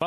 The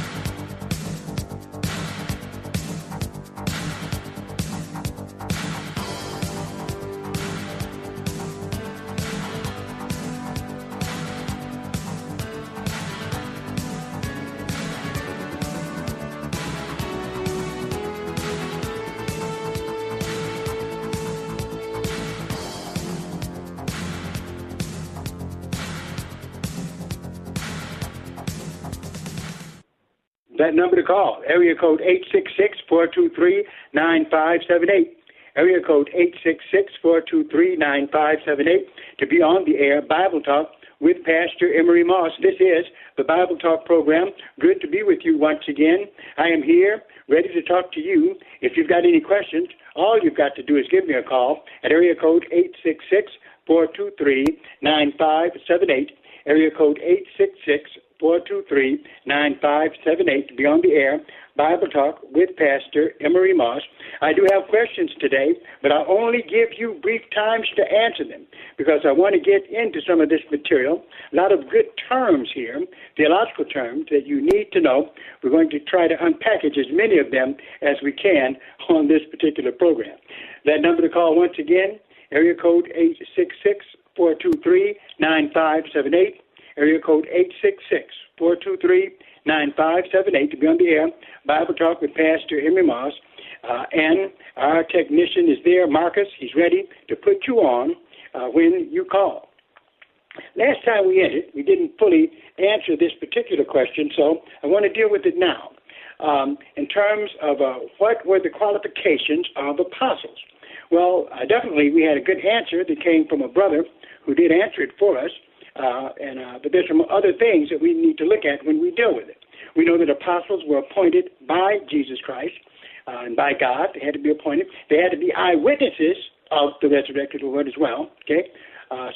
That number to call, area code 866-423-9578, area code 866-423-9578, to be on the air, Bible Talk with Pastor Emery Moss. This is the Bible Talk program. Good to be with you once again. I am here, ready to talk to you. If you've got any questions, all you've got to do is give me a call at area code 866-423-9578, area code 866-423-9578 to be on the air, Bible Talk with Pastor Emery Moss. I do have questions today, but I'll only give you brief times to answer them because I want to get into some of this material. A lot of good terms here, theological terms that you need to know. We're going to try to unpackage as many of them as we can on this particular program. That number to call once again, area code 866-423-9578. Area code 866-423-9578 to be on the air, Bible Talk with Pastor Emery Moss. And our technician is there, Marcus. He's ready to put you on when you call. Last time we ended, we didn't fully answer this particular question, so I want to deal with it now. In terms of what were the qualifications of apostles? Well, definitely we had a good answer that came from a brother who did answer it for us. But there's some other things that we need to look at when we deal with it. We know that apostles were appointed by Jesus Christ and by God. They had to be appointed. They had to be eyewitnesses of the resurrected Lord as well. Okay,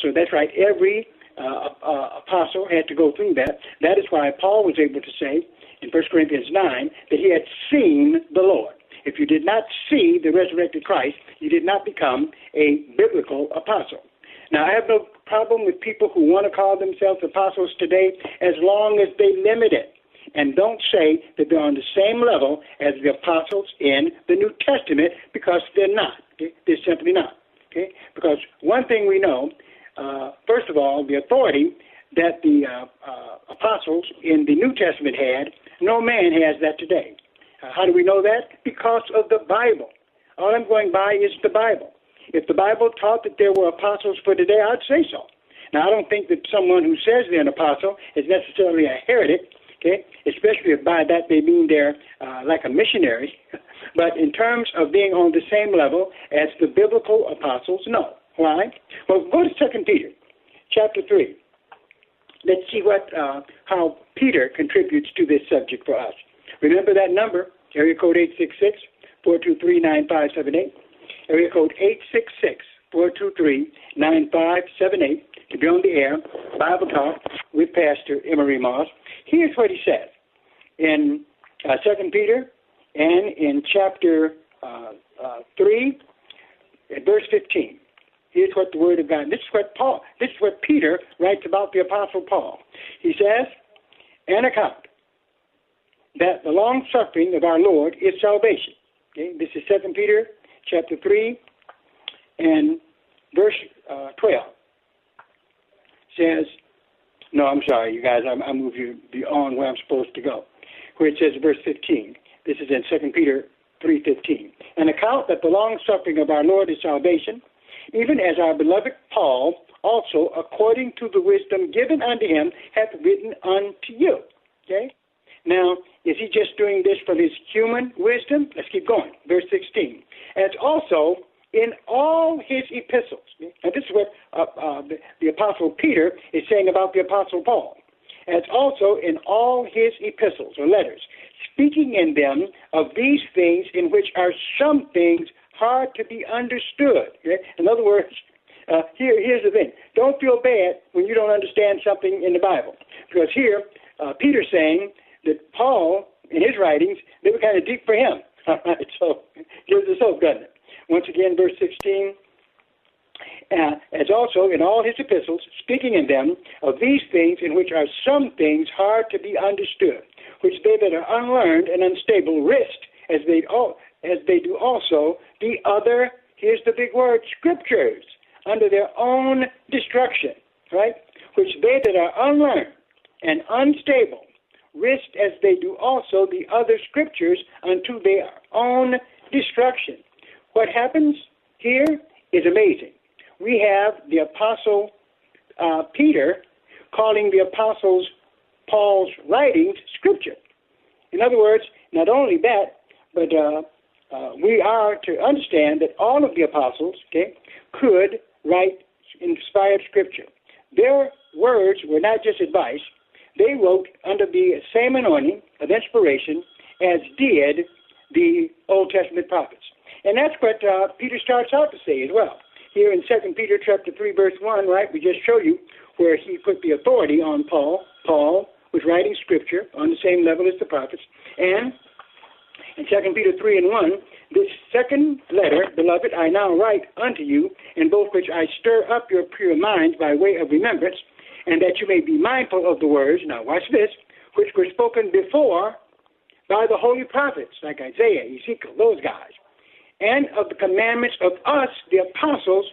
so that's right. Every apostle had to go through that. That is why Paul was able to say in 1 Corinthians 9 that he had seen the Lord. If you did not see the resurrected Christ, you did not become a biblical apostle. Now, I have no problem with people who want to call themselves apostles today as long as they limit it and don't say that they're on the same level as the apostles in the New Testament, because they're not. Okay? They're simply not. Okay? Because one thing we know, first of all, the authority that the apostles in the New Testament had, no man has that today. How do we know that? Because of the Bible. All I'm going by is the Bible. If the Bible taught that there were apostles for today, I'd say so. Now, I don't think that someone who says they're an apostle is necessarily a heretic, okay? Especially if by that they mean they're like a missionary. But in terms of being on the same level as the biblical apostles, no. Why? Well, go to 2 Peter, chapter 3. Let's see how Peter contributes to this subject for us. Remember that number, area code 866-423-9578. Area code 866-423-9578 to be on the air, Bible Talk with Pastor Emery Moss. Here's what he says in 2 Peter and in chapter 3, verse 15. Here's what the Word of God, this is what Peter writes about the Apostle Paul. He says, an account that the long-suffering of our Lord is salvation. Okay? This is 2 Peter chapter 3 and verse 12. Says, no, I'm sorry, you guys, I moved you beyond where I'm supposed to go, where it says verse 15. This is in 2 Peter 3:15. An account that the long-suffering of our Lord is salvation, even as our beloved Paul also, according to the wisdom given unto him, hath written unto you. Okay? Now, is he just doing this from his human wisdom? Let's keep going. Verse 16. As also in all his epistles. Now, this is what the Apostle Peter is saying about the Apostle Paul. As also in all his epistles or letters, speaking in them of these things in which are some things hard to be understood. Okay? In other words, here's the thing. Don't feel bad when you don't understand something in the Bible. Because here, Peter's saying that Paul, in his writings, they were kind of deep for him. All right, so gives us hope, doesn't it? Once again, verse 16, as also in all his epistles, speaking in them of these things in which are some things hard to be understood, which they that are unlearned and unstable risk, as they do also the other, here's the big word, scriptures, under their own destruction, right? Which they that are unlearned and unstable risk as they do also the other scriptures unto their own destruction. What happens here is amazing. We have the Apostle Peter calling the Apostles Paul's writings scripture. In other words, not only that, but we are to understand that all of the apostles, okay, could write inspired scripture. Their words were not just advice. They wrote under the same anointing of inspiration as did the Old Testament prophets. And that's what Peter starts out to say as well. Here in 2 Peter chapter 3, verse 1, right, we just show you where he put the authority on Paul. Paul was writing scripture on the same level as the prophets. And in 2 Peter 3 and 1, this second letter, beloved, I now write unto you, in both which I stir up your pure minds by way of remembrance, and that you may be mindful of the words, now watch this, which were spoken before by the holy prophets, like Isaiah, Ezekiel, those guys, and of the commandments of us, the apostles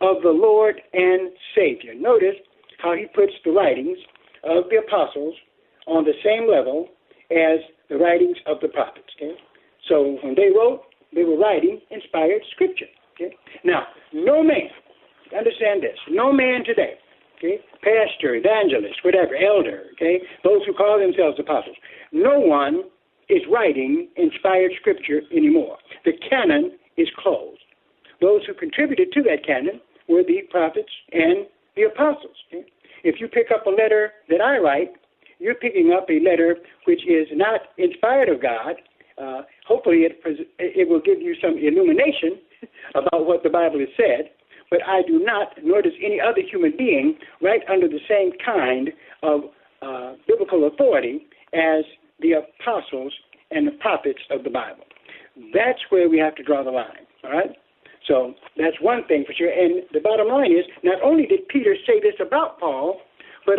of the Lord and Savior. Notice how he puts the writings of the apostles on the same level as the writings of the prophets. Okay? So when they wrote, they were writing inspired scripture. Okay? Now, no man, understand this, no man today, okay, pastor, evangelist, whatever, elder, okay, those who call themselves apostles, no one is writing inspired scripture anymore. The canon is closed. Those who contributed to that canon were the prophets and the apostles. Okay? If you pick up a letter that I write, you're picking up a letter which is not inspired of God. Hopefully it will give you some illumination about what the Bible has said, but I do not, nor does any other human being, write under the same kind of biblical authority as the apostles and the prophets of the Bible. That's where we have to draw the line, all right? So that's one thing for sure. And the bottom line is, not only did Peter say this about Paul, but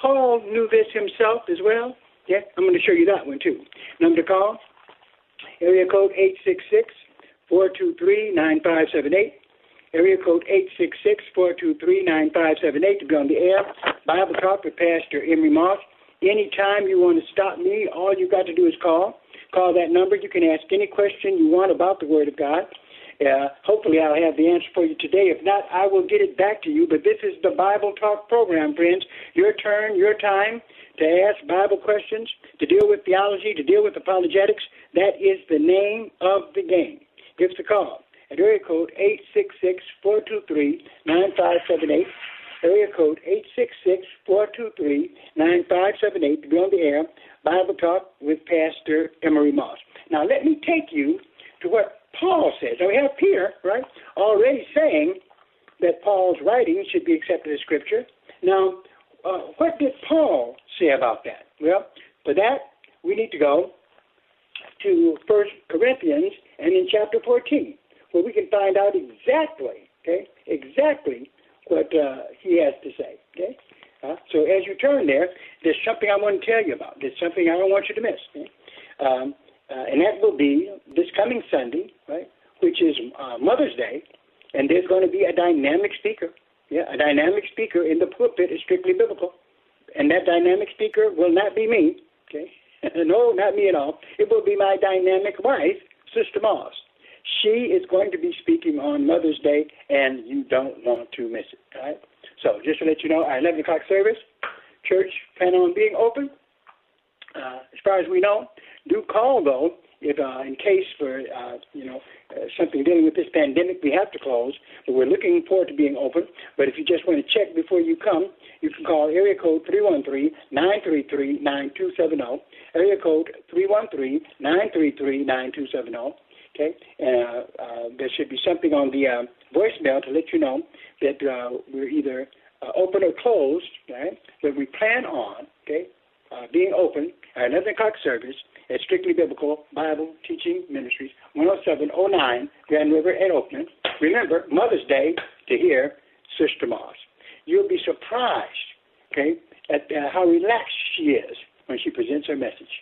Paul knew this himself as well. Yeah, I'm going to show you that one too. Number to call, area code 866-423-9578. Area code 866-423-9578 to be on the air. Bible Talk with Pastor Emery Moss. Anytime you want to stop me, all you got to do is call. Call that number. You can ask any question you want about the Word of God. Hopefully I'll have the answer for you today. If not, I will get it back to you. But this is the Bible Talk program, friends. Your turn, your time to ask Bible questions, to deal with theology, to deal with apologetics. That is the name of the game. Give us a call at area code 866-423-9578. Area code 866-423-9578 to be on the air. Bible Talk with Pastor Emery Moss. Now, let me take you to what Paul says. Now, we have Peter, right, already saying that Paul's writings should be accepted as scripture. Now, Paul say about that? Well, for that, we need to go to 1 Corinthians and in chapter 14, where we can find out exactly what he has to say, okay? So as you turn there, there's something I want to tell you about. There's something I don't want you to miss, okay? And that will be this coming Sunday, right, which is Mother's Day, and there's going to be a dynamic speaker. Yeah, a dynamic speaker in the pulpit is Strictly Biblical, and that dynamic speaker will not be me, okay? No, not me at all. It will be my dynamic wife, Sister Moss. She is going to be speaking on Mother's Day, and you don't want to miss it, all right? So just to let you know, our 11 o'clock service, church plan on being open. As far as we know, do call, though, if in case for, something dealing with this pandemic, we have to close. But we're looking forward to being open. But if you just want to check before you come, you can call area code 313-933-9270, area code 313-933-9270. Okay, and there should be something on the voicemail to let you know that we're either open or closed, right? But we plan on, okay, being open at 11 o'clock service at Strictly Biblical Bible Teaching Ministries, 10709 Grand River at Oakland. Remember, Mother's Day to hear Sister Moss. You'll be surprised, okay, at how relaxed she is when she presents her message.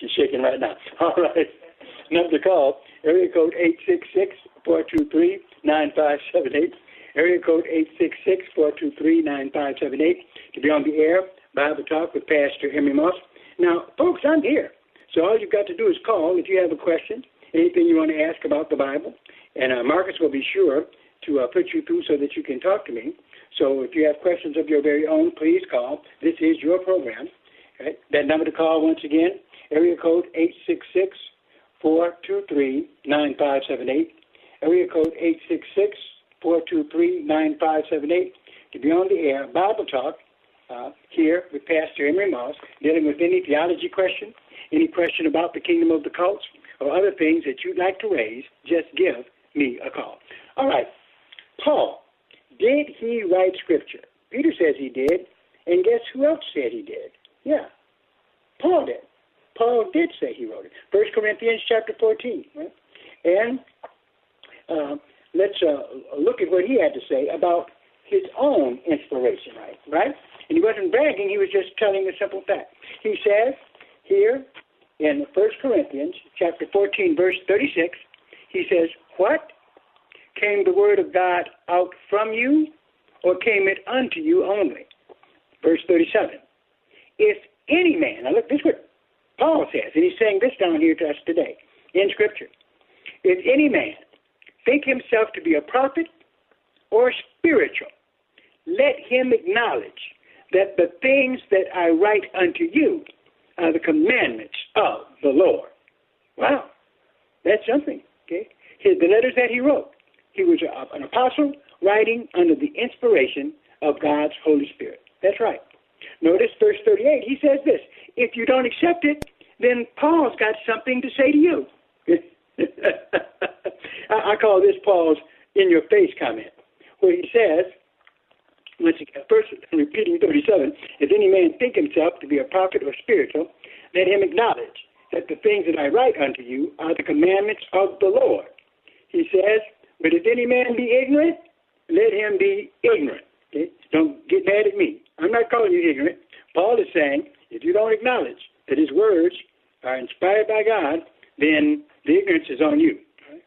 She's shaking right now. All right. Number to call, area code 866-423-9578, area code 866-423-9578 to be on the air, Bible Talk with Pastor Emery Moss. Now, folks, I'm here. So all you've got to do is call if you have a question, anything you want to ask about the Bible, and Marcus will be sure to put you through so that you can talk to me. So if you have questions of your very own, please call. This is your program. Right? That number to call once again, area code 866-423-9578, area code 866-423-9578 to be on the air, Bible Talk, here with Pastor Emery Moss, dealing with any theology question, any question about the kingdom of the cults, or other things that you'd like to raise, just give me a call. All right, Paul, did he write Scripture? Peter says he did, and guess who else said he did? Yeah, Paul did. Paul did say he wrote it. 1 Corinthians chapter 14. Right? And let's look at what he had to say about his own inspiration, right? And he wasn't bragging. He was just telling a simple fact. He says here in 1 Corinthians chapter 14, verse 36, he says, what? Came the word of God out from you, or came it unto you only? Verse 37. If any man, now look, this is what Paul says, and he's saying this down here to us today in Scripture. If any man think himself to be a prophet or spiritual, let him acknowledge that the things that I write unto you are the commandments of the Lord. Wow, that's something, okay? The letters that he wrote, he was an apostle writing under the inspiration of God's Holy Spirit. That's right. Notice verse 38, he says this, if you don't accept it, then Paul's got something to say to you. I call this Paul's in-your-face comment, where he says, once again, first repeating 37, if any man think himself to be a prophet or spiritual, let him acknowledge that the things that I write unto you are the commandments of the Lord. He says, but if any man be ignorant, let him be ignorant. Okay? Don't get mad at me. I'm not calling you ignorant. Paul is saying, if you don't acknowledge that his words are inspired by God, then the ignorance is on you. Right?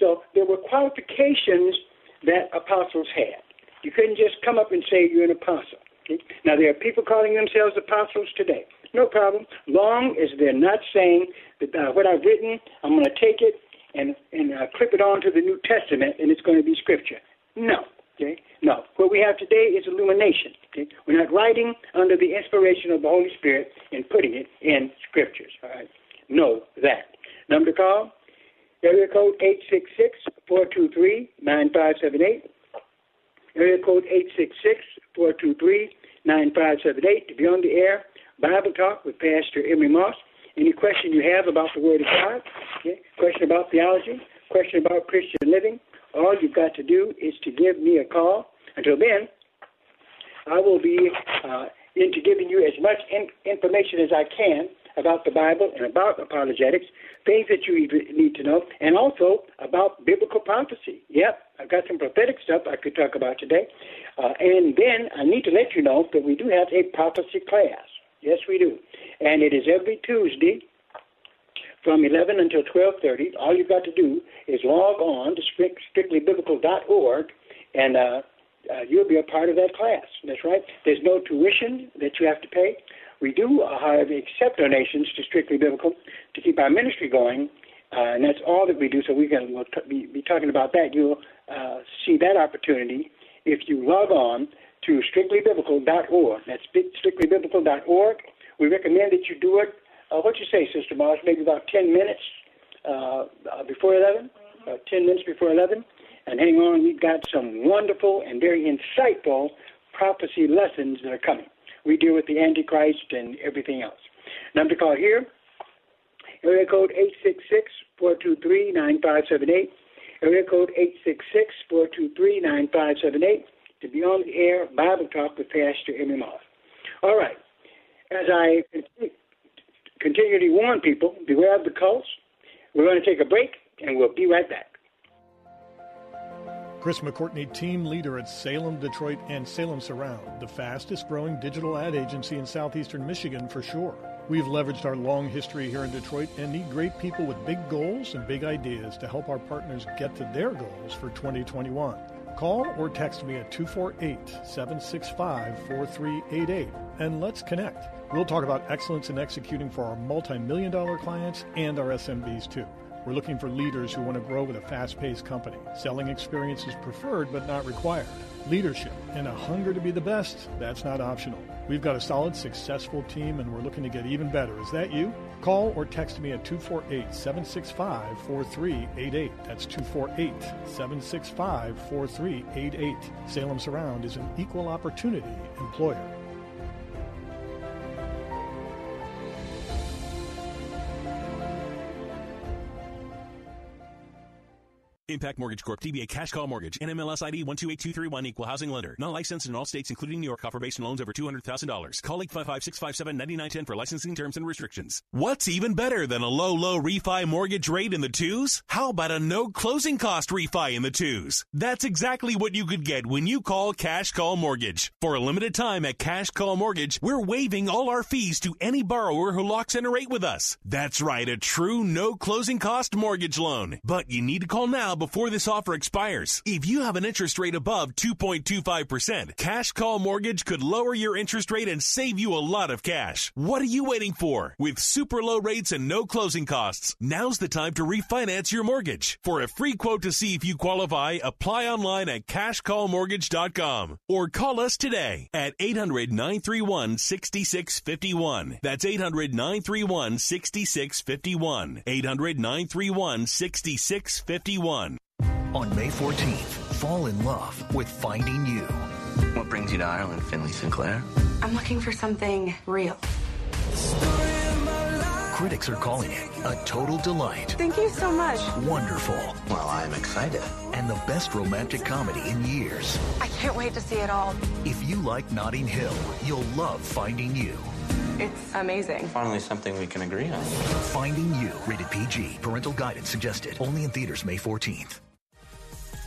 So there were qualifications that apostles had. You couldn't just come up and say you're an apostle. Okay? Now, there are people calling themselves apostles today. No problem. Long as they're not saying that what I've written, I'm going to take it and clip it onto the New Testament, and it's going to be Scripture. No. Okay? No. What we have today is illumination. Okay? We're not writing under the inspiration of the Holy Spirit and putting it in Scriptures. All right? Know that. Number to call, area code 866-423-9578, area code 866-423-9578 to be on the air, Bible Talk with Pastor Emery Moss. Any question you have about the Word of God, okay? Question about theology, question about Christian living, all you've got to do is to give me a call. Until then, I will be into giving you as much information as I can about the Bible and about apologetics, things that you need to know, and also about biblical prophecy. Yep, I've got some prophetic stuff I could talk about today. And then I need to let you know that we do have a prophecy class. Yes, we do. And it is every Tuesday from 11 until 12:30. All you've got to do is log on to StrictlyBiblical.org, and you'll be a part of that class. That's right. There's no tuition that you have to pay. We do, however, accept donations to Strictly Biblical to keep our ministry going, and that's all that we do, so we'll be talking about that. You'll see that opportunity if you log on to StrictlyBiblical.org. That's StrictlyBiblical.org. We recommend that you do it, what you say, Sister Marsh, maybe about 10 minutes before 11, mm-hmm. 10 minutes before 11, and hang on. We've got some wonderful and very insightful prophecy lessons that are coming. We deal with the Antichrist and everything else. Number to call here, area code 866-423-9578, area code 866-423-9578, to be on the air, Bible Talk with Pastor Emery Moss. All right. As I continue to warn people, beware of the cults. We're going to take a break, and we'll be right back. Chris McCourtney, team leader at Salem Detroit and Salem Surround, the fastest growing digital ad agency in southeastern Michigan for sure. We've leveraged our long history here in Detroit and need great people with big goals and big ideas to help our partners get to their goals for 2021. Call or text me at 248-765-4388 and let's connect. We'll talk about excellence in executing for our multi-million-dollar clients and our SMBs too. We're looking for leaders who want to grow with a fast-paced company. Selling experience is preferred but not required. Leadership and a hunger to be the best, that's not optional. We've got a solid, successful team, and we're looking to get even better. Is that you? Call or text me at 248-765-4388. That's 248-765-4388. Salem Surround is an equal opportunity employer. Impact Mortgage Corp. DBA Cash Call Mortgage. NMLS ID 128231. Equal housing lender. Not licensed in all states, including New York. Offer based on loans over $200,000. Call 855-657-9910 for licensing terms and restrictions. What's even better than a low, low refi mortgage rate in the twos? How about a no closing cost refi in the twos? That's exactly what you could get when you call Cash Call Mortgage. For a limited time at Cash Call Mortgage, we're waiving all our fees to any borrower who locks in a rate with us. That's right, a true no closing cost mortgage loan. But you need to call now before this offer expires. If you have an interest rate above 2.25%, Cash Call Mortgage could lower your interest rate and save you a lot of cash. What are you waiting for? With super low rates and no closing costs, now's the time to refinance your mortgage. For a free quote to see if you qualify, apply online at cashcallmortgage.com or call us today at 800-931-6651. That's 800-931-6651. 800-931-6651. On May 14th, fall in love with Finding You. What brings you to Ireland, Finley Sinclair? I'm looking for something real. Critics are calling it a total delight. Thank you so much. Wonderful. Well, I'm excited. And the best romantic comedy in years. I can't wait to see it all. If you like Notting Hill, you'll love Finding You. It's amazing. Finally, something we can agree on. Finding You. Rated PG. Parental guidance suggested. Only in theaters May 14th.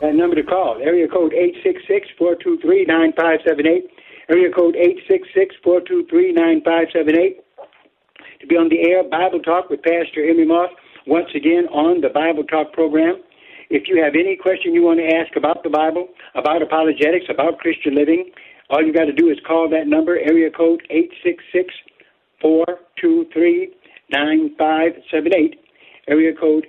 That number to call, area code 866-423-9578, area code 866-423-9578, to be on the air, Bible Talk with Pastor Emery Moss. once again on the Bible Talk program. If you have any question you want to ask about the Bible, about apologetics, about Christian living, all you got to do is call that number, area code 866-423-9578, area code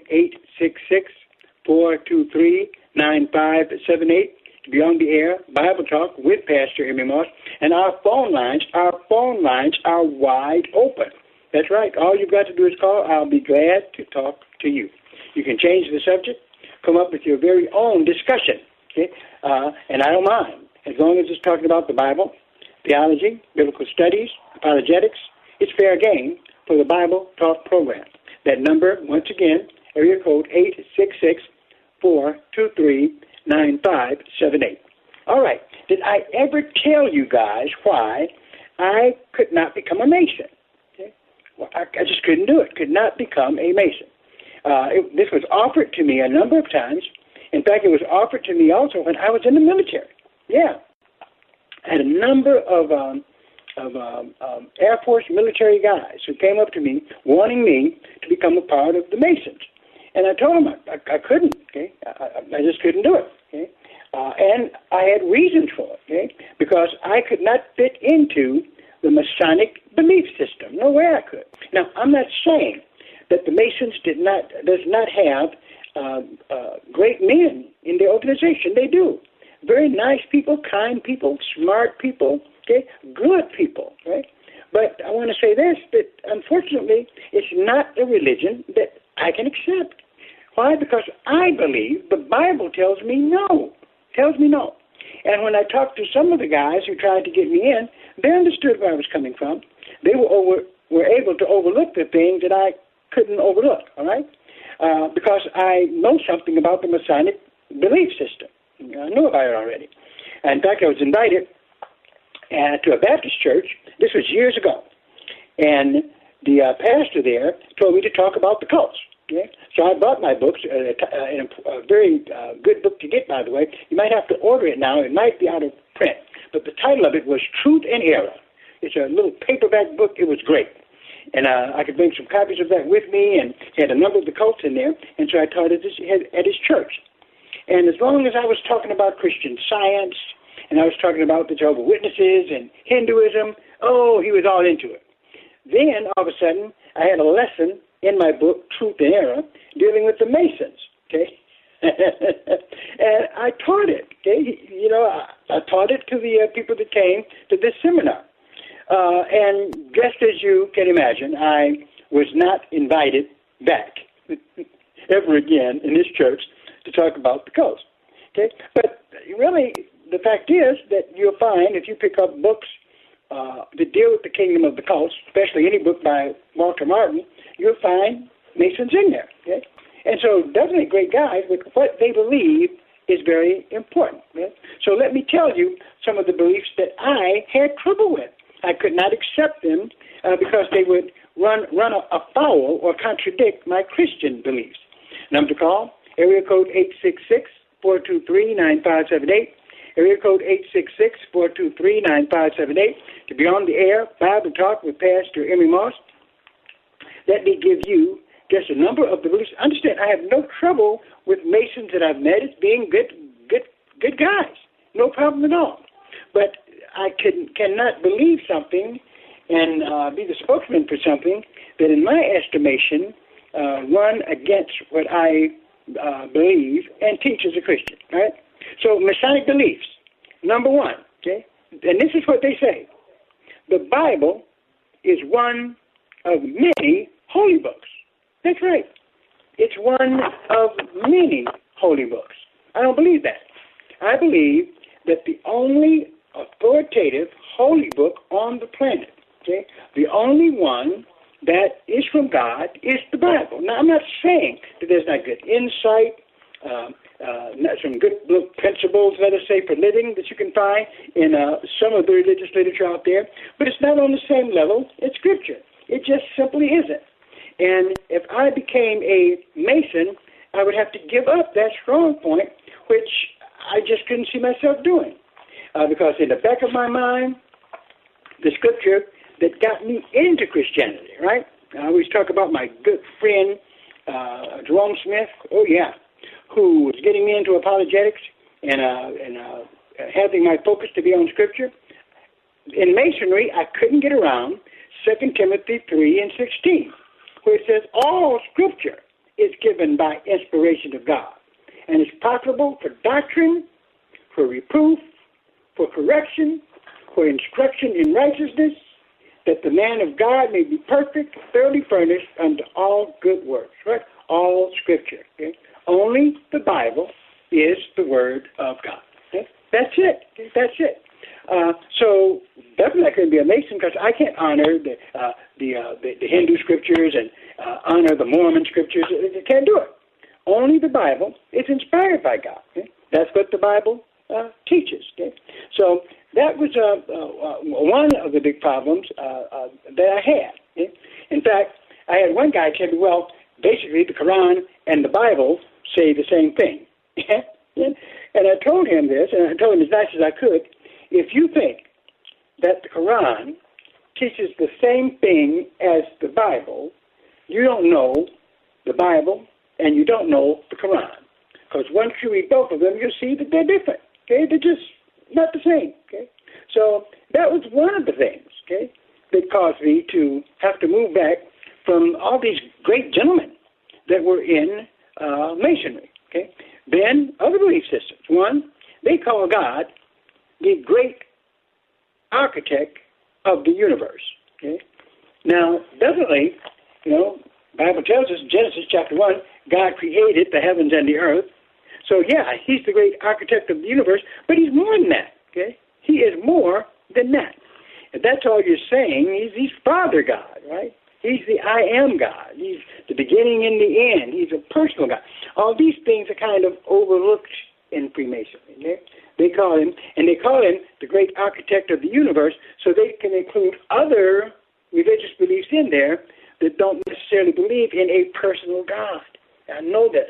866-423-9578, to be on the air, Bible Talk with Pastor Emery Moss. And our phone lines are wide open. That's right. All you've got to do is call. I'll be glad to talk to you. You can change the subject, come up with your very own discussion, okay? And I don't mind, as long as it's talking about the Bible, theology, biblical studies, apologetics. It's fair game for the Bible Talk program. That number, once again, area code 866-423-9578. All right. Did I ever tell you guys why I could not become a Mason? Okay? Well, I just couldn't do it. Could not become a Mason. This was offered to me a number of times. In fact, it was offered to me also when I was in the military. Yeah. I had a number of Air Force military guys who came up to me wanting me to become a part of the Masons. And I told them I couldn't, okay? I just couldn't do it, okay? And I had reasons for it, okay? Because I could not fit into the Masonic belief system. No way I could. Now, I'm not saying that the Masons does not have great men in their organization. They do. Very nice people, kind people, smart people, okay, good people, right? But I want to say this, that unfortunately it's not a religion that I can accept. Why? Because I believe the Bible tells me no. And when I talked to some of the guys who tried to get me in, they understood where I was coming from. They were able to overlook the things that I couldn't overlook, all right? Because I know something about the Masonic belief system. I knew about it already. In fact, I was invited to a Baptist church. This was years ago. And the pastor there told me to talk about the cults. Okay? So I bought my books, a very good book to get, by the way. You might have to order it now. It might be out of print. But the title of it was Truth and Error. It's a little paperback book. It was great. And I could bring some copies of that with me, and had a number of the cults in there. And so I taught at his church. And as long as I was talking about Christian Science, and I was talking about the Jehovah's Witnesses and Hinduism, oh, he was all into it. Then, all of a sudden, I had a lesson in my book, Truth and Error, dealing with the Masons, okay? And I taught it, okay? You know, I taught it to the people that came to this seminar. And just as you can imagine, I was not invited back ever again in this church to talk about the cults. Okay? But really, the fact is that you'll find if you pick up books that deal with the kingdom of the cults, especially any book by Walter Martin, you'll find Masons in there. Okay? And so definitely great guys, with what they believe is very important. Okay? So let me tell you some of the beliefs that I had trouble with. I could not accept them because they would run afoul or contradict my Christian beliefs. Number to call, area code 866-423-9578, area code 866-423-9578, to be on the air, Bible Talk with Pastor Emery Moss. Let me give you just a number of the beliefs. Understand, I have no trouble with Masons that I've met as being good guys. No problem at all. But I cannot believe something and be the spokesman for something that, in my estimation, run against what I believe and teach as a Christian, right? So Masonic beliefs, number one, okay? And this is what they say. The Bible is one of many holy books. That's right. It's one of many holy books. I don't believe that. I believe that the only authoritative holy book on the planet, okay, the only one that is from God is the Bible. Now, I'm not saying that there's not good insight, some good principles, let us say, for living that you can find in some of the religious literature out there, but it's not on the same level as Scripture. It just simply isn't. And if I became a Mason, I would have to give up that strong point, which I just couldn't see myself doing, because in the back of my mind, the Scripture that got me into Christianity, right? I always talk about my good friend, Jerome Smith, who was getting me into apologetics and having my focus to be on Scripture. In Masonry, I couldn't get around 2 Timothy 3:16, where it says, all Scripture is given by inspiration of God and is profitable for doctrine, for reproof, for correction, for instruction in righteousness, that the man of God may be perfect, thoroughly furnished unto all good works, right? All Scripture, okay? Only the Bible is the Word of God, okay? That's it, okay? That's it. So definitely not going to be a Mason because I can't honor the Hindu scriptures and honor the Mormon scriptures. I can't do it. Only the Bible is inspired by God. Okay? That's what the Bible teaches. Okay? So that was one of the big problems that I had. Okay? In fact, I had one guy tell me, well, basically the Quran and the Bible say the same thing. And I told him this, and I told him as nice as I could, if you think that the Quran teaches the same thing as the Bible, you don't know the Bible and you don't know the Quran. Because once you read both of them, you'll see that they're different. Okay? They're just not the same. Okay? So that was one of the things, okay, that caused me to have to move back from all these great gentlemen that were in Masonry. Okay? Then other belief systems. One, they call God the great architect of the universe. Okay? Now, definitely, you know, the Bible tells us in Genesis chapter 1, God created the heavens and the earth. So, yeah, he's the great architect of the universe, but he's more than that. Okay? He is more than that. If that's all you're saying, he's Father God, right? He's the I am God. He's the beginning and the end. He's a personal God. All these things are kind of overlooked in Freemasonry. Okay? They call him, and they call him the great architect of the universe, so they can include other religious beliefs in there that don't necessarily believe in a personal God. I know this.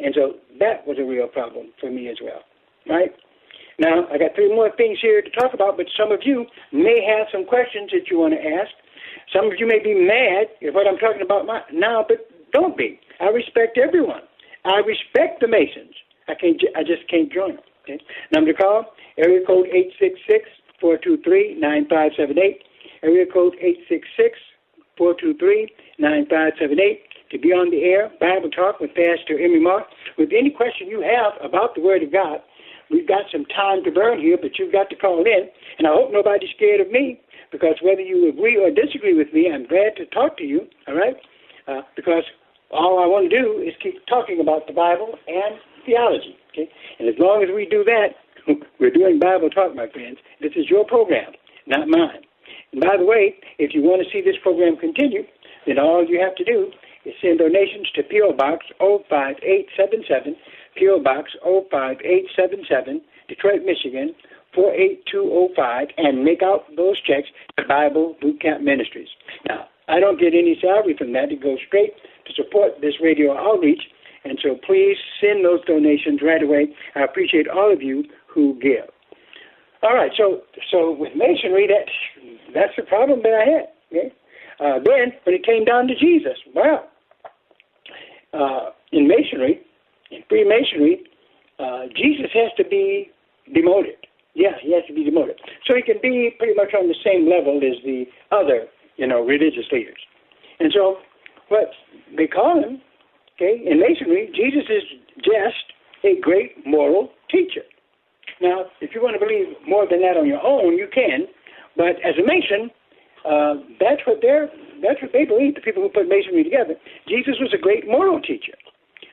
And so that was a real problem for me as well, right? Now, I got three more things here to talk about, but some of you may have some questions that you want to ask. Some of you may be mad at what I'm talking about now, but don't be. I respect everyone. I respect the Masons. I just can't join them. Okay. Number to call, area code 866-423-9578, area code 866-423-9578, to be on the air, Bible Talk with Pastor Emery Moss. With any question you have about the Word of God, we've got some time to burn here, but you've got to call in, and I hope nobody's scared of me, because whether you agree or disagree with me, I'm glad to talk to you, all right, because all I want to do is keep talking about the Bible and theology. Okay? And as long as we do that, we're doing Bible Talk, my friends. This is your program, not mine. And by the way, if you want to see this program continue, then all you have to do is send donations to P.O. Box 05877, P.O. Box 05877, Detroit, Michigan, 48205, and make out those checks to Bible Boot Camp Ministries. Now, I don't get any salary from that. It goes straight to support this radio outreach. And so please send those donations right away. I appreciate all of you who give. All right, so with Masonry, that's the problem that I had. Okay? Then, when it came down to Jesus, wow. In Freemasonry, Jesus has to be demoted. Yeah, he has to be demoted. So he can be pretty much on the same level as the other, religious leaders. And so what they call him, okay, in Masonry, Jesus is just a great moral teacher. Now, if you want to believe more than that on your own, you can. But as a Mason, that's what they believe, the people who put Masonry together. Jesus was a great moral teacher.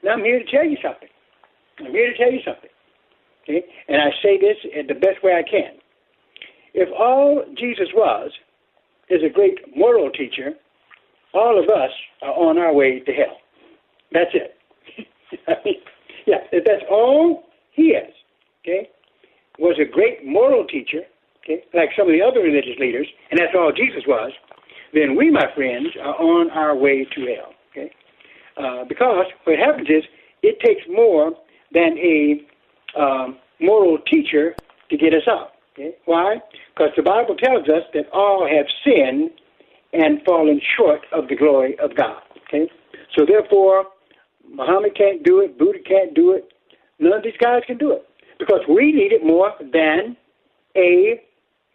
Now, I'm here to tell you something. Okay? And I say this in the best way I can. If all Jesus was is a great moral teacher, all of us are on our way to hell. That's it. I mean, yeah, if that's all he is, okay, was a great moral teacher, okay, like some of the other religious leaders, and that's all Jesus was, then we, my friends, are on our way to hell, okay? Because what happens is it takes more than a moral teacher to get us out, okay? Why? Because the Bible tells us that all have sinned and fallen short of the glory of God, okay? So therefore, Muhammad can't do it. Buddha can't do it. None of these guys can do it because we needed more than a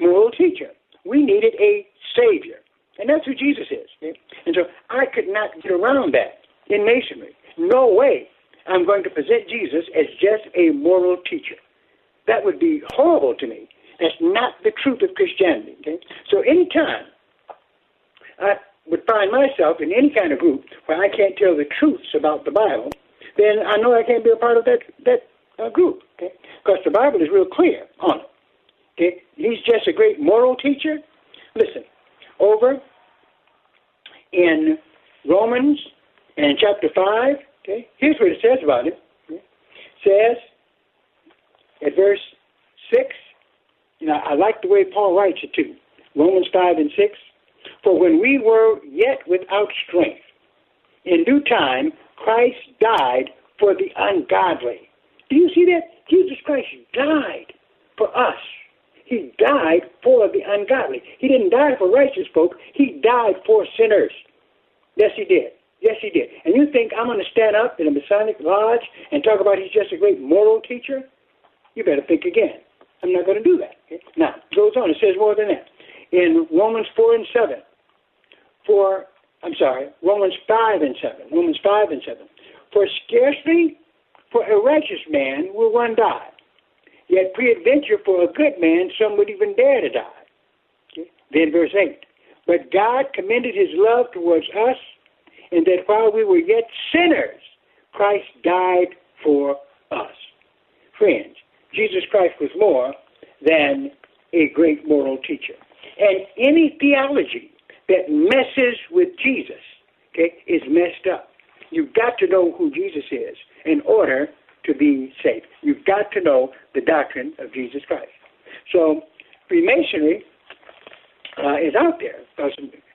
moral teacher. We needed a savior, and that's who Jesus is. Okay? And so I could not get around that in masonry. No way I'm going to present Jesus as just a moral teacher. That would be horrible to me. That's not the truth of Christianity. Okay? So any time I would find myself in any kind of group where I can't tell the truths about the Bible, then I know I can't be a part of that group. Okay? Because the Bible is real clear on it. Okay? He's just a great moral teacher. Listen, over in Romans and chapter 5, okay, here's what it says about him. Okay? It says at verse 6, you know, I like the way Paul writes it too. Romans 5 and 6. For when we were yet without strength, in due time Christ died for the ungodly. Do you see that? Jesus Christ died for us. He died for the ungodly. He didn't die for righteous folk. He died for sinners. Yes, he did. Yes, he did. And you think I'm going to stand up in a Masonic lodge and talk about he's just a great moral teacher? You better think again. I'm not going to do that. Okay? Now, it goes on. It says more than that. In Romans 4 and 7, Romans 5 and 7. Romans 5 and 7. For scarcely for a righteous man will one die. Yet peradventure for a good man some would even dare to die. Okay? Then verse 8. But God commended his love towards us, in that while we were yet sinners, Christ died for us. Friends, Jesus Christ was more than a great moral teacher. And any theology that messes with Jesus, okay, is messed up. You've got to know who Jesus is in order to be saved. You've got to know the doctrine of Jesus Christ. So Freemasonry is out there.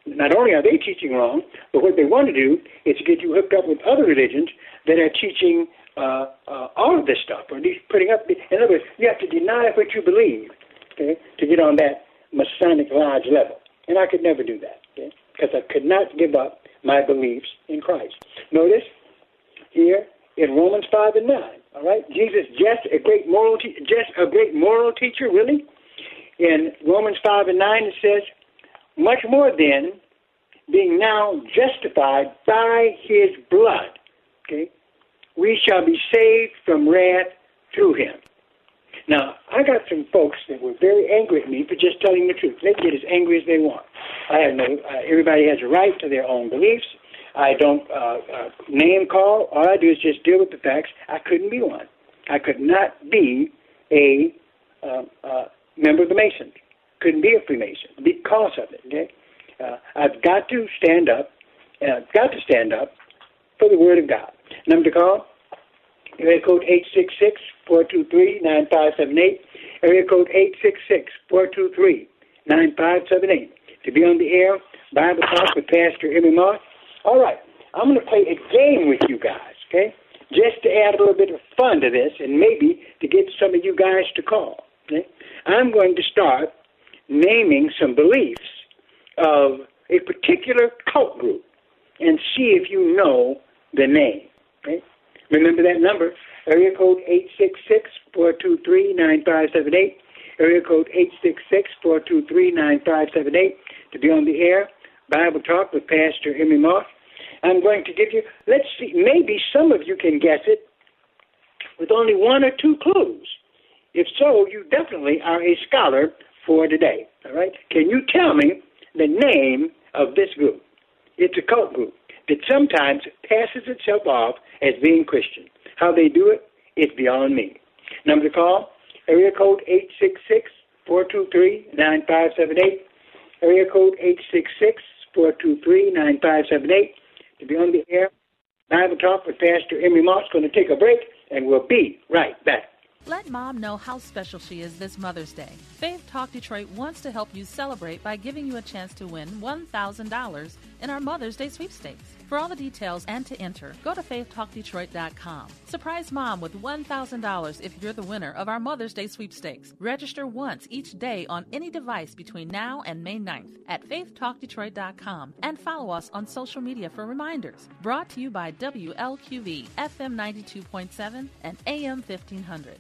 Not only are they teaching wrong, but what they want to do is get you hooked up with other religions that are teaching all of this stuff, or at least putting up. In other words, you have to deny what you believe, okay, to get on that Masonic lodge level. And I could never do that, okay, because I could not give up my beliefs in Christ. Notice here in Romans 5 and 9, all right, Jesus just a great moral teacher, really. In Romans 5 and 9 it says, much more then, being now justified by his blood, okay, we shall be saved from wrath through him. Now, I got some folks that were very angry at me for just telling the truth. They can get as angry as they want. Everybody has a right to their own beliefs. I don't name call. All I do is just deal with the facts. I couldn't be one. I could not be a member of the Masons. Couldn't be a Freemason because of it. Okay? I've got to stand up, and I've got to stand up for the Word of God. Number to call, area code 866-423-9578, area code 866-423-9578. To be on the air, Bible Talk with Pastor Emery Moss. All right, I'm going to play a game with you guys, okay, just to add a little bit of fun to this and maybe to get some of you guys to call. Okay? I'm going to start naming some beliefs of a particular cult group and see if you know the name. Okay? Remember that number, area code 866-423-9578, area code 866-423-9578, to be on the air, Bible Talk with Pastor Emery Moss. I'm going to give you, let's see, maybe some of you can guess it with only one or two clues. If so, you definitely are a scholar for today, all right? Can you tell me the name of this group? It's a cult group that sometimes passes itself off as being Christian. How they do it is beyond me. Number to call, area code 866-423-9578, area code 866-423-9578. To be on the air, Bible Talk with Pastor Emery Moss. Going to take a break, and we'll be right back. Let mom know how special she is this Mother's Day. Faith Talk Detroit wants to help you celebrate by giving you a chance to win $1,000 in our Mother's Day sweepstakes. For all the details and to enter, go to faithtalkdetroit.com. Surprise mom with $1,000 if you're the winner of our Mother's Day sweepstakes. Register once each day on any device between now and May 9th at faithtalkdetroit.com and follow us on social media for reminders. Brought to you by WLQV, FM 92.7 and AM 1500.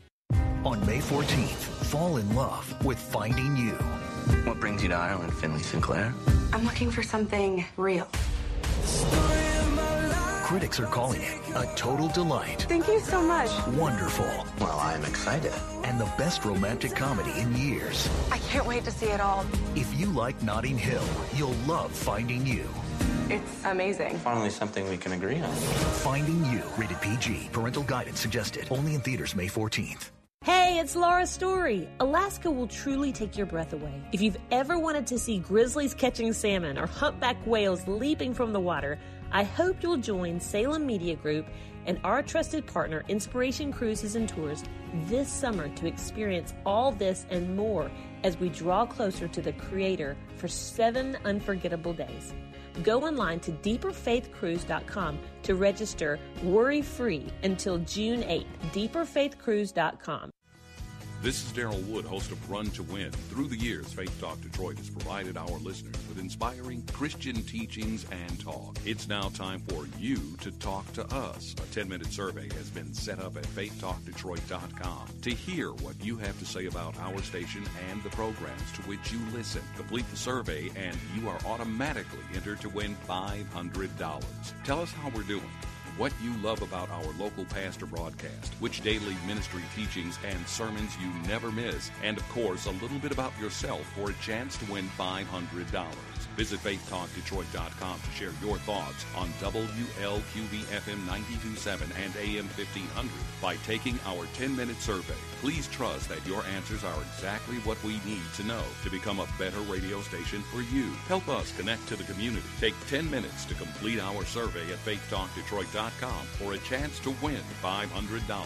On May 14th, fall in love with Finding You. What brings you to Ireland, Finley Sinclair? I'm looking for something real. Critics are calling it a total delight. Thank you so much. Wonderful. Well, I'm excited. And the best romantic comedy in years. I can't wait to see it all. If you like Notting Hill, you'll love Finding You. It's amazing. Finally, something we can agree on. Finding You, rated PG. Parental guidance suggested. Only in theaters May 14th. Hey, it's Laura Story. Alaska will truly take your breath away. If you've ever wanted to see grizzlies catching salmon or humpback whales leaping from the water, I hope you'll join Salem Media Group and our trusted partner, Inspiration Cruises and Tours, this summer to experience all this and more as we draw closer to the Creator for 7 unforgettable days. Go online to deeperfaithcruise.com to register worry-free until June 8th, deeperfaithcruise.com. This is Daryl Wood, host of Run to Win. Through the years, Faith Talk Detroit has provided our listeners with inspiring Christian teachings and talk. It's now time for you to talk to us. A 10-minute survey has been set up at faithtalkdetroit.com to hear what you have to say about our station and the programs to which you listen. Complete the survey and you are automatically entered to win $500. Tell us how we're doing. What you love about our local pastor broadcast, which daily ministry teachings and sermons you never miss, and of course, a little bit about yourself for a chance to win $500. Visit faithtalkdetroit.com to share your thoughts on WLQV FM 92.7 and AM 1500 by taking our 10-minute survey. Please trust that your answers are exactly what we need to know to become a better radio station for you. Help us connect to the community. Take 10 minutes to complete our survey at faithtalkdetroit.com for a chance to win $500.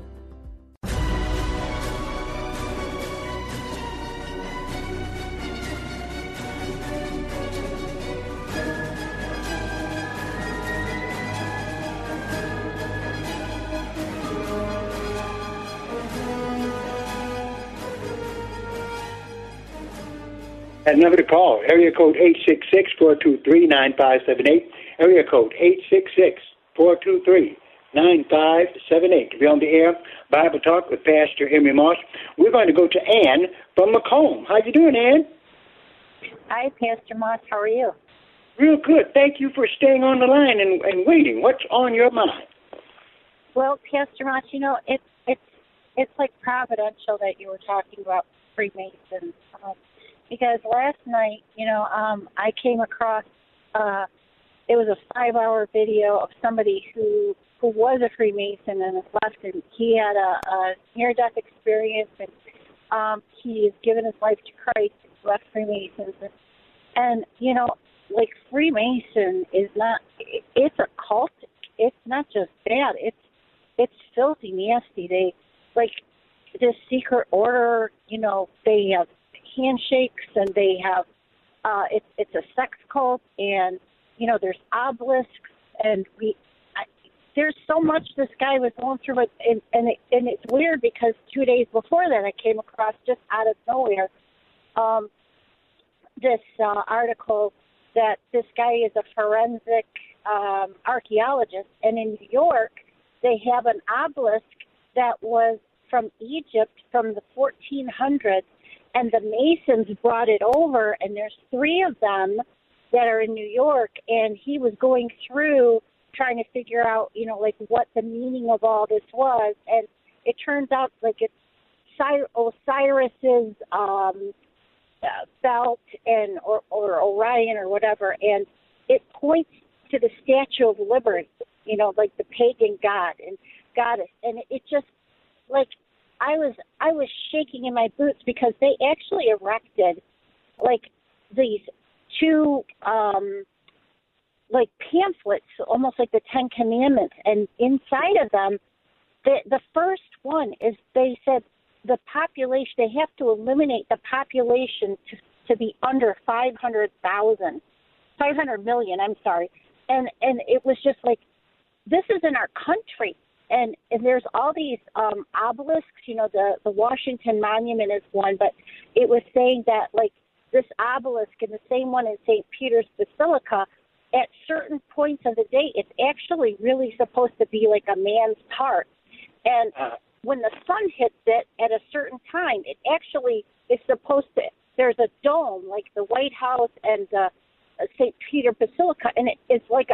That number to call, area code 866-423-9578, area code 866-423-9578. To be on the air, Bible Talk with Pastor Emery Moss. We're going to go to Ann from Macomb. How you doing, Ann? Hi, Pastor Moss. How are you? Real good. Thank you for staying on the line and waiting. What's on your mind? Well, Pastor Moss, you know, it's like providential that you were talking about Freemasons. Because last night, you know, I came across, it was a 5-hour video of somebody who was a Freemason and has left, and he had a near-death experience, and he has given his life to Christ, left Freemasons. And, you know, like Freemason is not, it's a cult. It's not just bad. It's filthy, nasty. They, like, this secret order, you know, they have handshakes, and they have it's a sex cult, and you know there's obelisks, and there's so much this guy was going through, but and it's weird because 2 days before that I came across just out of nowhere this article that this guy is a forensic archaeologist, and in New York they have an obelisk that was from Egypt from the 1400s. And the Masons brought it over, and there's 3 of them that are in New York, and he was going through trying to figure out, you know, like what the meaning of all this was, and it turns out like it's Osiris's belt and or Orion or whatever, and it points to the Statue of Liberty, you know, like the pagan god and goddess. And it just, like, I was shaking in my boots because they actually erected, like, these two, like, pamphlets, almost like the Ten Commandments. And inside of them, the first one is they said the population, they have to eliminate the population to be under 500 million, I'm sorry. And it was just like, this is in our country. And there's all these obelisks, you know, the Washington Monument is one, but it was saying that, like, this obelisk and the same one in St. Peter's Basilica, at certain points of the day, it's actually really supposed to be like a man's part. And when the sun hits it at a certain time, it actually is supposed to, there's a dome, like the White House and St. Peter Basilica, and it's like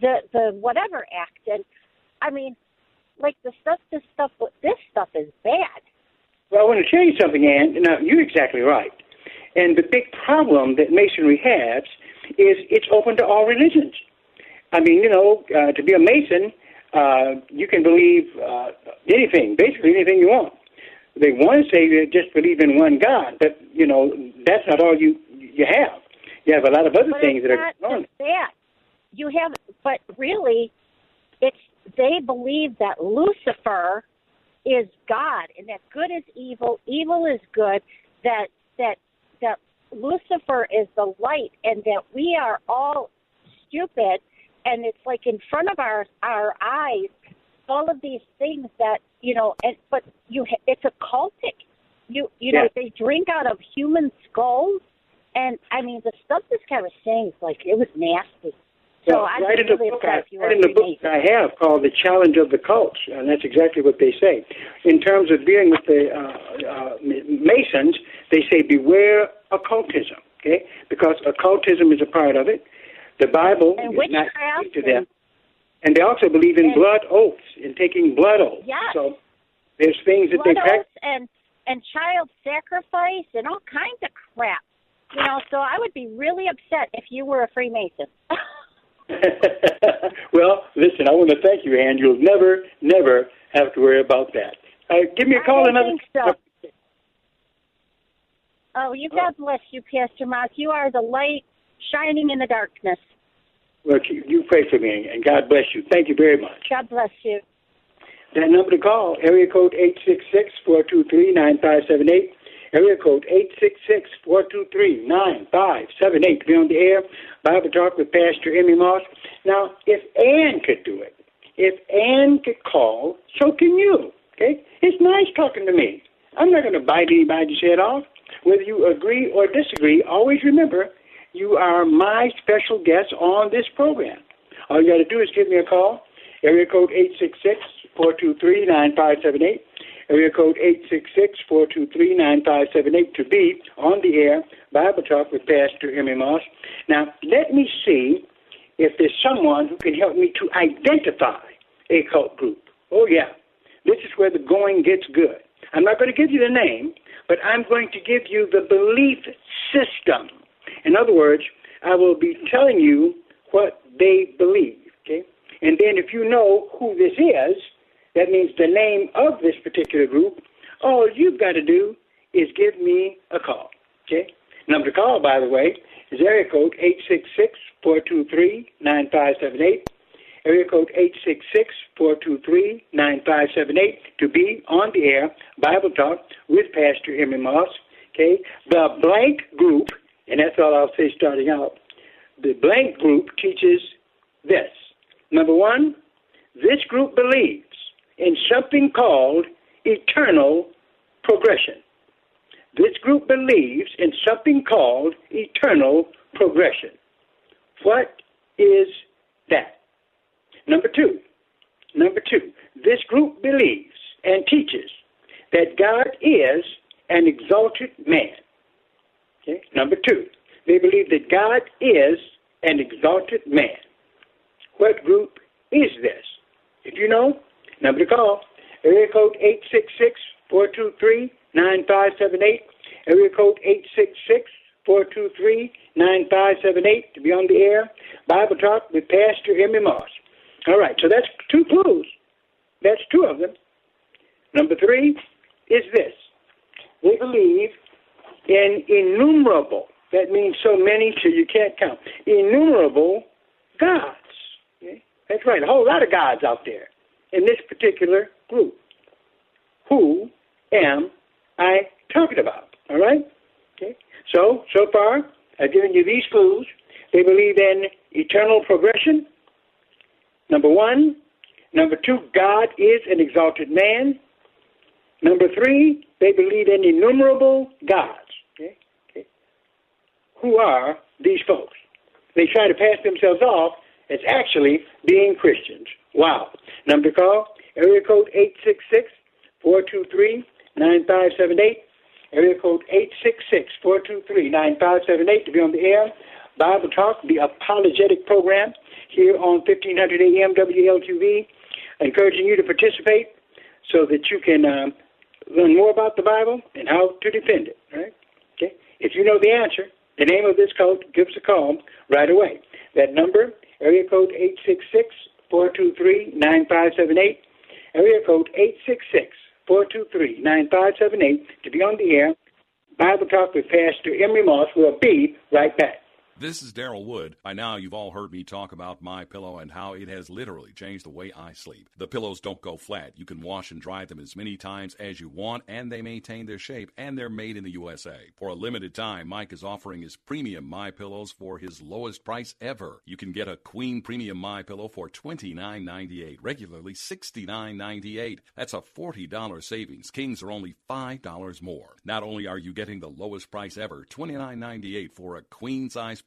the whatever act. And I mean, like this stuff is bad. Well, I want to tell you something, Ann. Now, you're exactly right. And the big problem that Masonry has is it's open to all religions. I mean, you know, to be a Mason, you can believe anything, basically anything you want. They want to say you just believe in one God, but, you know, that's not all you have. You have a lot of other things that are going on. That. You have, but really, it's they believe that Lucifer is God, and that good is evil, evil is good, that Lucifer is the light, and that we are all stupid, and it's like in front of our eyes, all of these things that, you know, and, but you, it's occultic. You know, they drink out of human skulls, and, I mean, the stuff this guy was saying is like, it was nasty. So I right in the book I have called The Challenge of the Cults, and that's exactly what they say. In terms of dealing with the Masons, they say beware occultism, okay? Because occultism is a part of it. The Bible is not to them. And they also believe in blood oaths, in taking blood oaths. Yes. So there's things that blood they practice. And child sacrifice and all kinds of crap. You know, so I would be really upset if you were a Freemason. Well, listen, I want to thank you, Ann. You'll never, never have to worry about that. Give me a call. Oh, you God bless you, Pastor Moss. You are the light shining in the darkness. Well, you pray for me, and God bless you. Thank you very much. God bless you. That number to call, area code 866-423-9578. Area code 866-423-9578. Be on the air. Bible Talk with Pastor Emery Moss. Now, if Ann could do it, if Ann could call, so can you. Okay? It's nice talking to me. I'm not going to bite anybody's head off. Whether you agree or disagree, always remember you are my special guest on this program. All you got to do is give me a call. Area code 866-423-9578. Area code 866-423-9578 to be on the air, Bible Talk with Pastor Emery Moss. Now, let me see if there's someone who can help me to identify a cult group. Oh, yeah. This is where the going gets good. I'm not going to give you the name, but I'm going to give you the belief system. In other words, I will be telling you what they believe, okay? And then if you know who this is, that means the name of this particular group, all you've got to do is give me a call, okay? Number to call, by the way, is area code 866-423-9578, area code 866-423-9578 to be on the air, Bible Talk with Pastor Emery Moss, okay? The blank group, and that's all I'll say starting out, the blank group teaches this. Number one, this group believes in something called eternal progression. This group believes in something called eternal progression. What is that? Number two, this group believes and teaches that God is an exalted man. Okay? Number two, they believe that God is an exalted man. What group is this? If you know, number to call, area code 866-423-9578, area code 9578 to be on the air. Bible Talk with Pastor Emery Moss. All right, so that's two clues. That's two of them. Number three is this. They believe in innumerable, that means so many till you can't count, innumerable gods. Okay? That's right, a whole lot of gods out there in this particular group. Who am I talking about? All right? Okay. So far, I've given you these clues. They believe in eternal progression, number one. Number two, God is an exalted man. Number three, they believe in innumerable gods. Okay? Okay. Who are these folks? They try to pass themselves off as actually being Christians. Wow. Number to call, area code 866-423-9578. Area code 866-423-9578 to be on the air. Bible Talk, the apologetic program here on 1500 AM WLQV, encouraging you to participate so that you can learn more about the Bible and how to defend it. Right? Okay. If you know the answer, the name of this code, give us a call right away. That number, area code 866-423-9578, area code 866-423-9578 to be on the air. Bible Talk with Pastor Emery Moss. Will be right back. This is Daryl Wood. By now, you've all heard me talk about MyPillow and how it has literally changed the way I sleep. The pillows don't go flat. You can wash and dry them as many times as you want, and they maintain their shape, and they're made in the USA. For a limited time, Mike is offering his premium MyPillows for his lowest price ever. You can get a Queen Premium MyPillow for $29.98, regularly $69.98. That's a $40 savings. Kings are only $5 more. Not only are you getting the lowest price ever, $29.98 for a queen-size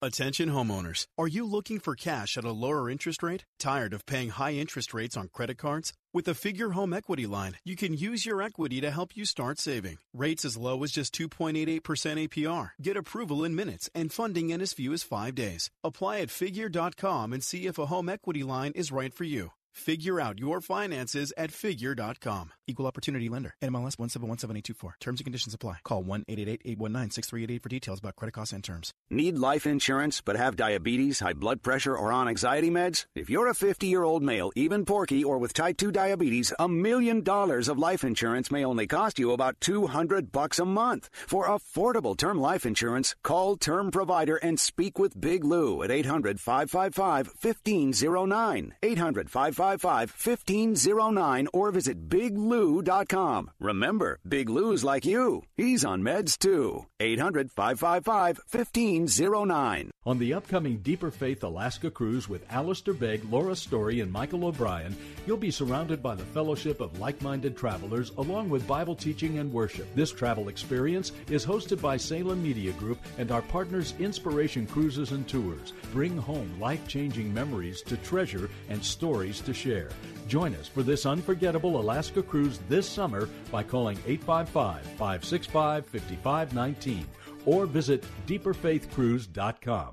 Attention homeowners, are you looking for cash at a lower interest rate? Tired of paying high interest rates on credit cards? With the Figure Home Equity Line, you can use your equity to help you start saving. Rates as low as just 2.88% APR. Get approval in minutes and funding in as few as 5 days. Apply at Figure.com and see if a home equity line is right for you. Figure out your finances at Figure.com. Equal Opportunity Lender. NMLS 1717824. Terms and conditions apply. Call 1-888-819-6388 for details about credit costs and terms. Need life insurance but have diabetes, high blood pressure, or on anxiety meds? If you're a 50-year-old male, even porky, or with type 2 diabetes, $1 million of life insurance may only cost you about $200 a month. For affordable term life insurance, call Term Provider and speak with Big Lou at 800-555-1509. 800-555-1509 or visit BigLou.com. Remember, Big Lou's like you. He's on meds too. 800-555-1509. On the upcoming Deeper Faith Alaska Cruise with Alistair Begg, Laura Story, and Michael O'Brien, you'll be surrounded by the fellowship of like-minded travelers along with Bible teaching and worship. This travel experience is hosted by Salem Media Group and our partners Inspiration Cruises and Tours. Bring home life-changing memories to treasure and stories to share. Join us for this unforgettable Alaska cruise this summer by calling 855-565-5519 or visit deeperfaithcruise.com.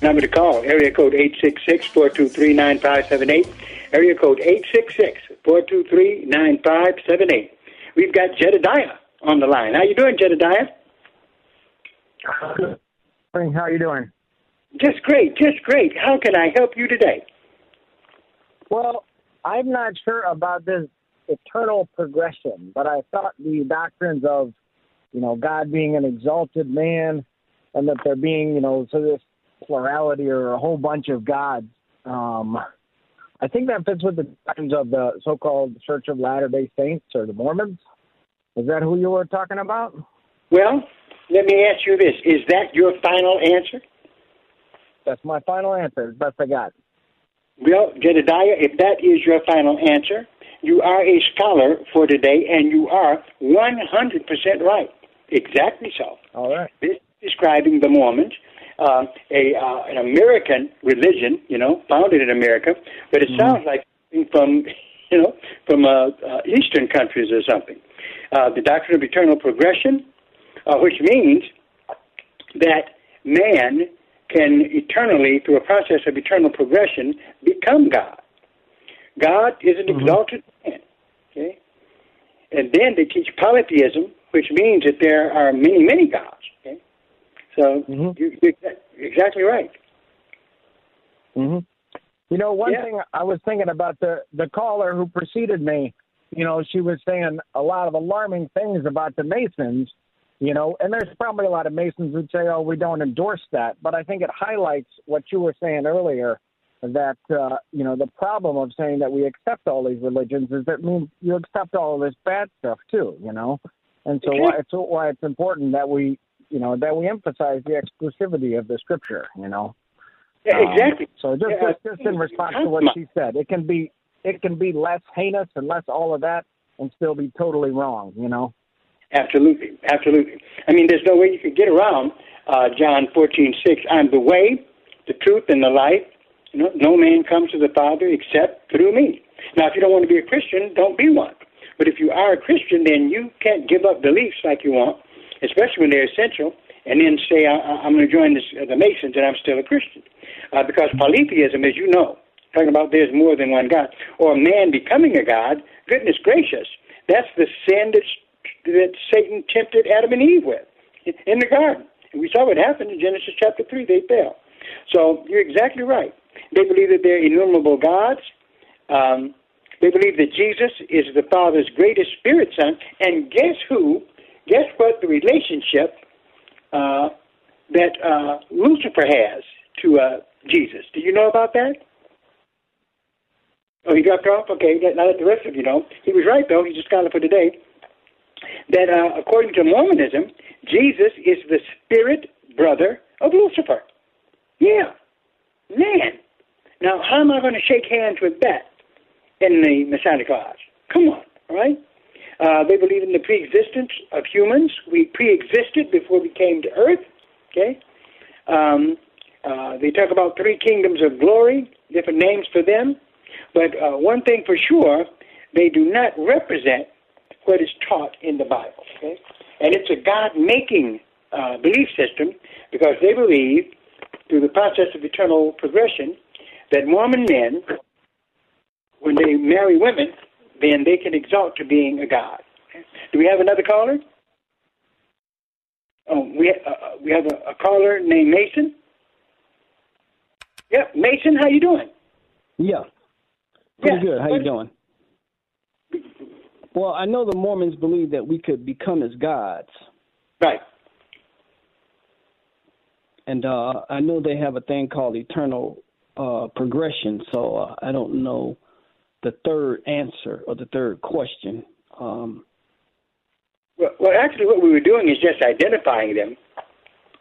Number to call, area code 866-423-9578, area code 866-423-9578. We've got Jedediah on the line. How you doing, Jedediah? Good morning. How are you doing? Just great, just great. How can I help you today? Well, I'm not sure about this eternal progression, but I thought the doctrines of, you know, God being an exalted man and that there being, you know, so this plurality or a whole bunch of gods. I think that fits with the doctrines of the so-called Church of Latter-day Saints or the Mormons. Is that who you were talking about? Well, let me ask you this. Is that your final answer? That's my final answer, as best I got. Well, Jedediah, if that is your final answer, you are a scholar for today, and you are 100% right. Exactly so. All right. This is describing the Mormons. An American religion, you know, founded in America, but it sounds like something from, you know, from Eastern countries or something. The doctrine of eternal progression, which means that man can eternally, through a process of eternal progression, become God. God is an exalted man. Okay? And then they teach polytheism, which means that there are many, many gods. Okay? So you're exactly right. You know, one thing I was thinking about, the caller who preceded me, you know, she was saying a lot of alarming things about the Masons, you know, and there's probably a lot of Masons who say, oh, we don't endorse that. But I think it highlights what you were saying earlier, that, you know, the problem of saying that we accept all these religions is that means you accept all of this bad stuff, too, you know. And so why it's important that we, you know, that we emphasize the exclusivity of the Scripture, you know. Yeah, exactly. So just in response to what she said, it can be less heinous and less all of that and still be totally wrong, you know. Absolutely, absolutely. I mean, there's no way you could get around John 14:6. I'm the way, the truth, and the life. You know, no man comes to the Father except through me. Now, if you don't want to be a Christian, don't be one. But if you are a Christian, then you can't give up beliefs like you want, especially when they're essential, and then say, I'm going to join the Masons and I'm still a Christian. Because polytheism, as you know, talking about there's more than one God, or man becoming a God, goodness gracious, that's the sin that Satan tempted Adam and Eve with in the garden. And we saw what happened in Genesis chapter 3. They fell. So you're exactly right. They believe that they're innumerable gods. They believe that Jesus is the Father's greatest spirit son. And guess who? Guess what the relationship that Lucifer has to Jesus? Do you know about that? Oh, he dropped off? Okay, now that the rest of you know. He was right, though. He's a scholar for today. That according to Mormonism, Jesus is the spirit brother of Lucifer. Yeah. Man. Now, how am I going to shake hands with that in the Masonic Lodge? Come on, all right? They believe in the preexistence of humans. We preexisted before we came to earth, okay? They talk about three kingdoms of glory, different names for them. But one thing for sure, they do not represent what is taught in the Bible, okay? And it's a God-making belief system because they believe through the process of eternal progression that Mormon men, when they marry women, then they can exalt to being a god. Do we have another caller? Oh, we have a caller named Mason. Yep, Mason, how you doing? Yeah, pretty good. How you doing? Well, I know the Mormons believe that we could become as gods. Right. And I know they have a thing called eternal progression, so I don't know the third answer or the third question. Well, actually what we were doing is just identifying them.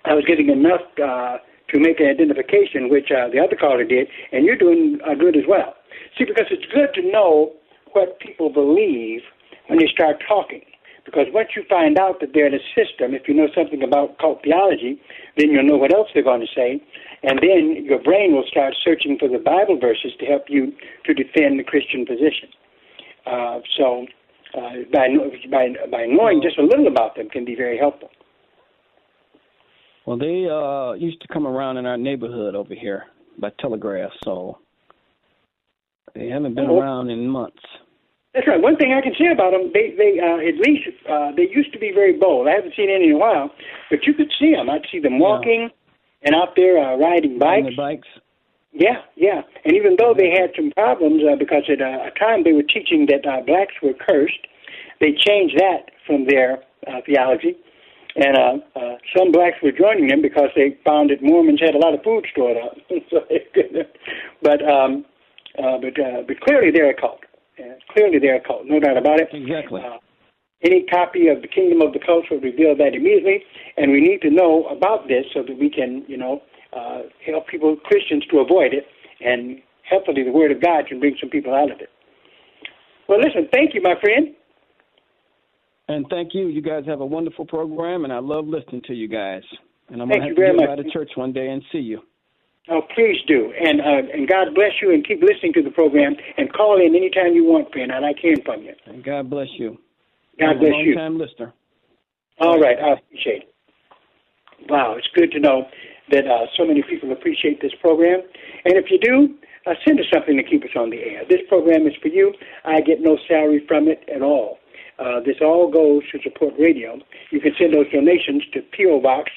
I was getting enough to make an identification, which the other caller did, and you're doing good as well. See, because it's good to know what people believe when they start talking, because once you find out that they're in a system, if you know something about cult theology, then you'll know what else they're going to say, and then your brain will start searching for the Bible verses to help you to defend the Christian position. So by knowing just a little about them can be very helpful. Well, they used to come around in our neighborhood over here by telegraph, so they haven't been around in months. That's right. One thing I can say about them, they used to be very bold. I haven't seen any in a while, but you could see them. I'd see them walking and out there riding bikes. On the bikes. Yeah. And even though they had some problems because at a time they were teaching that blacks were cursed, they changed that from their theology. And some blacks were joining them because they found that Mormons had a lot of food stored up. But clearly they're a cult. Clearly they're a cult, no doubt about it. Exactly. Any copy of the Kingdom of the Cults will reveal that immediately, and we need to know about this so that we can, help people, Christians, to avoid it, and hopefully the Word of God can bring some people out of it. Well, listen, thank you, my friend. And thank you. You guys have a wonderful program, and I love listening to you guys. And I'm going to have to go by the church one day and see you. Oh, please do. And God bless you, and keep listening to the program, and call in anytime you want, friend. I like hearing from you. And God bless you. God bless you. I'm a long-time listener. All right. I appreciate it. Wow, it's good to know that so many people appreciate this program. And if you do, send us something to keep us on the air. This program is for you. I get no salary from it at all. This all goes to support radio. You can send those donations to P.O. Box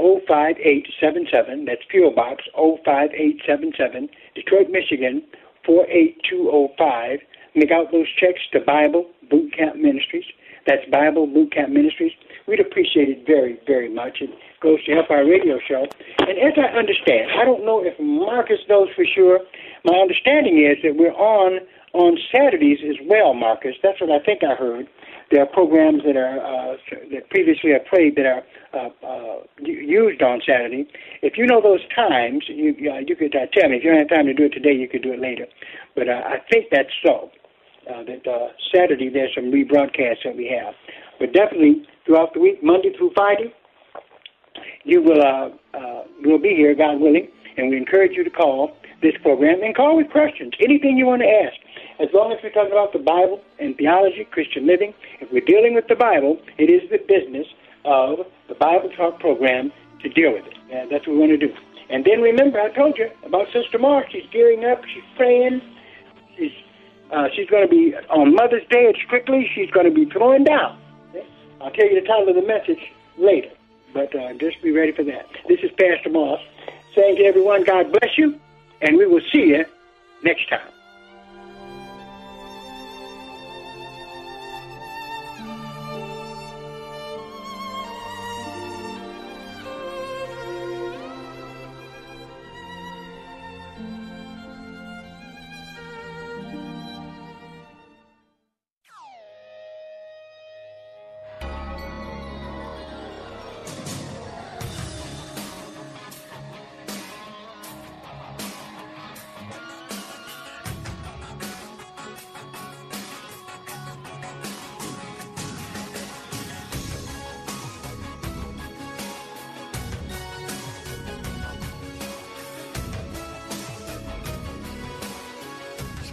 05877. That's P.O. Box 05877, Detroit, Michigan, 48205. Make out those checks to Bible Boot Camp Ministries. That's Bible Boot Camp Ministries. We'd appreciate it very, very much. It goes to help our radio show. And as I understand, I don't know if Marcus knows for sure. My understanding is that we're on Saturdays as well, Marcus. That's what I think I heard. There are programs that are that previously I played that are used on Saturday. If you know those times, you could tell me. If you don't have time to do it today, you could do it later. But I think that's so. That Saturday there's some rebroadcasts that we have. But definitely throughout the week, Monday through Friday, you will be here, God willing, and we encourage you to call this program and call with questions, anything you want to ask. As long as we're talking about the Bible and theology, Christian living, if we're dealing with the Bible, it is the business of the Bible Talk program to deal with it. And that's what we want to do. And then remember, I told you about Sister Mark. She's gearing up. She's praying. She's going to be on Mother's Day at Strictly. She's going to be throwing down. I'll tell you the title of the message later, but just be ready for that. This is Pastor Moss saying to everyone, God bless you, and we will see you next time.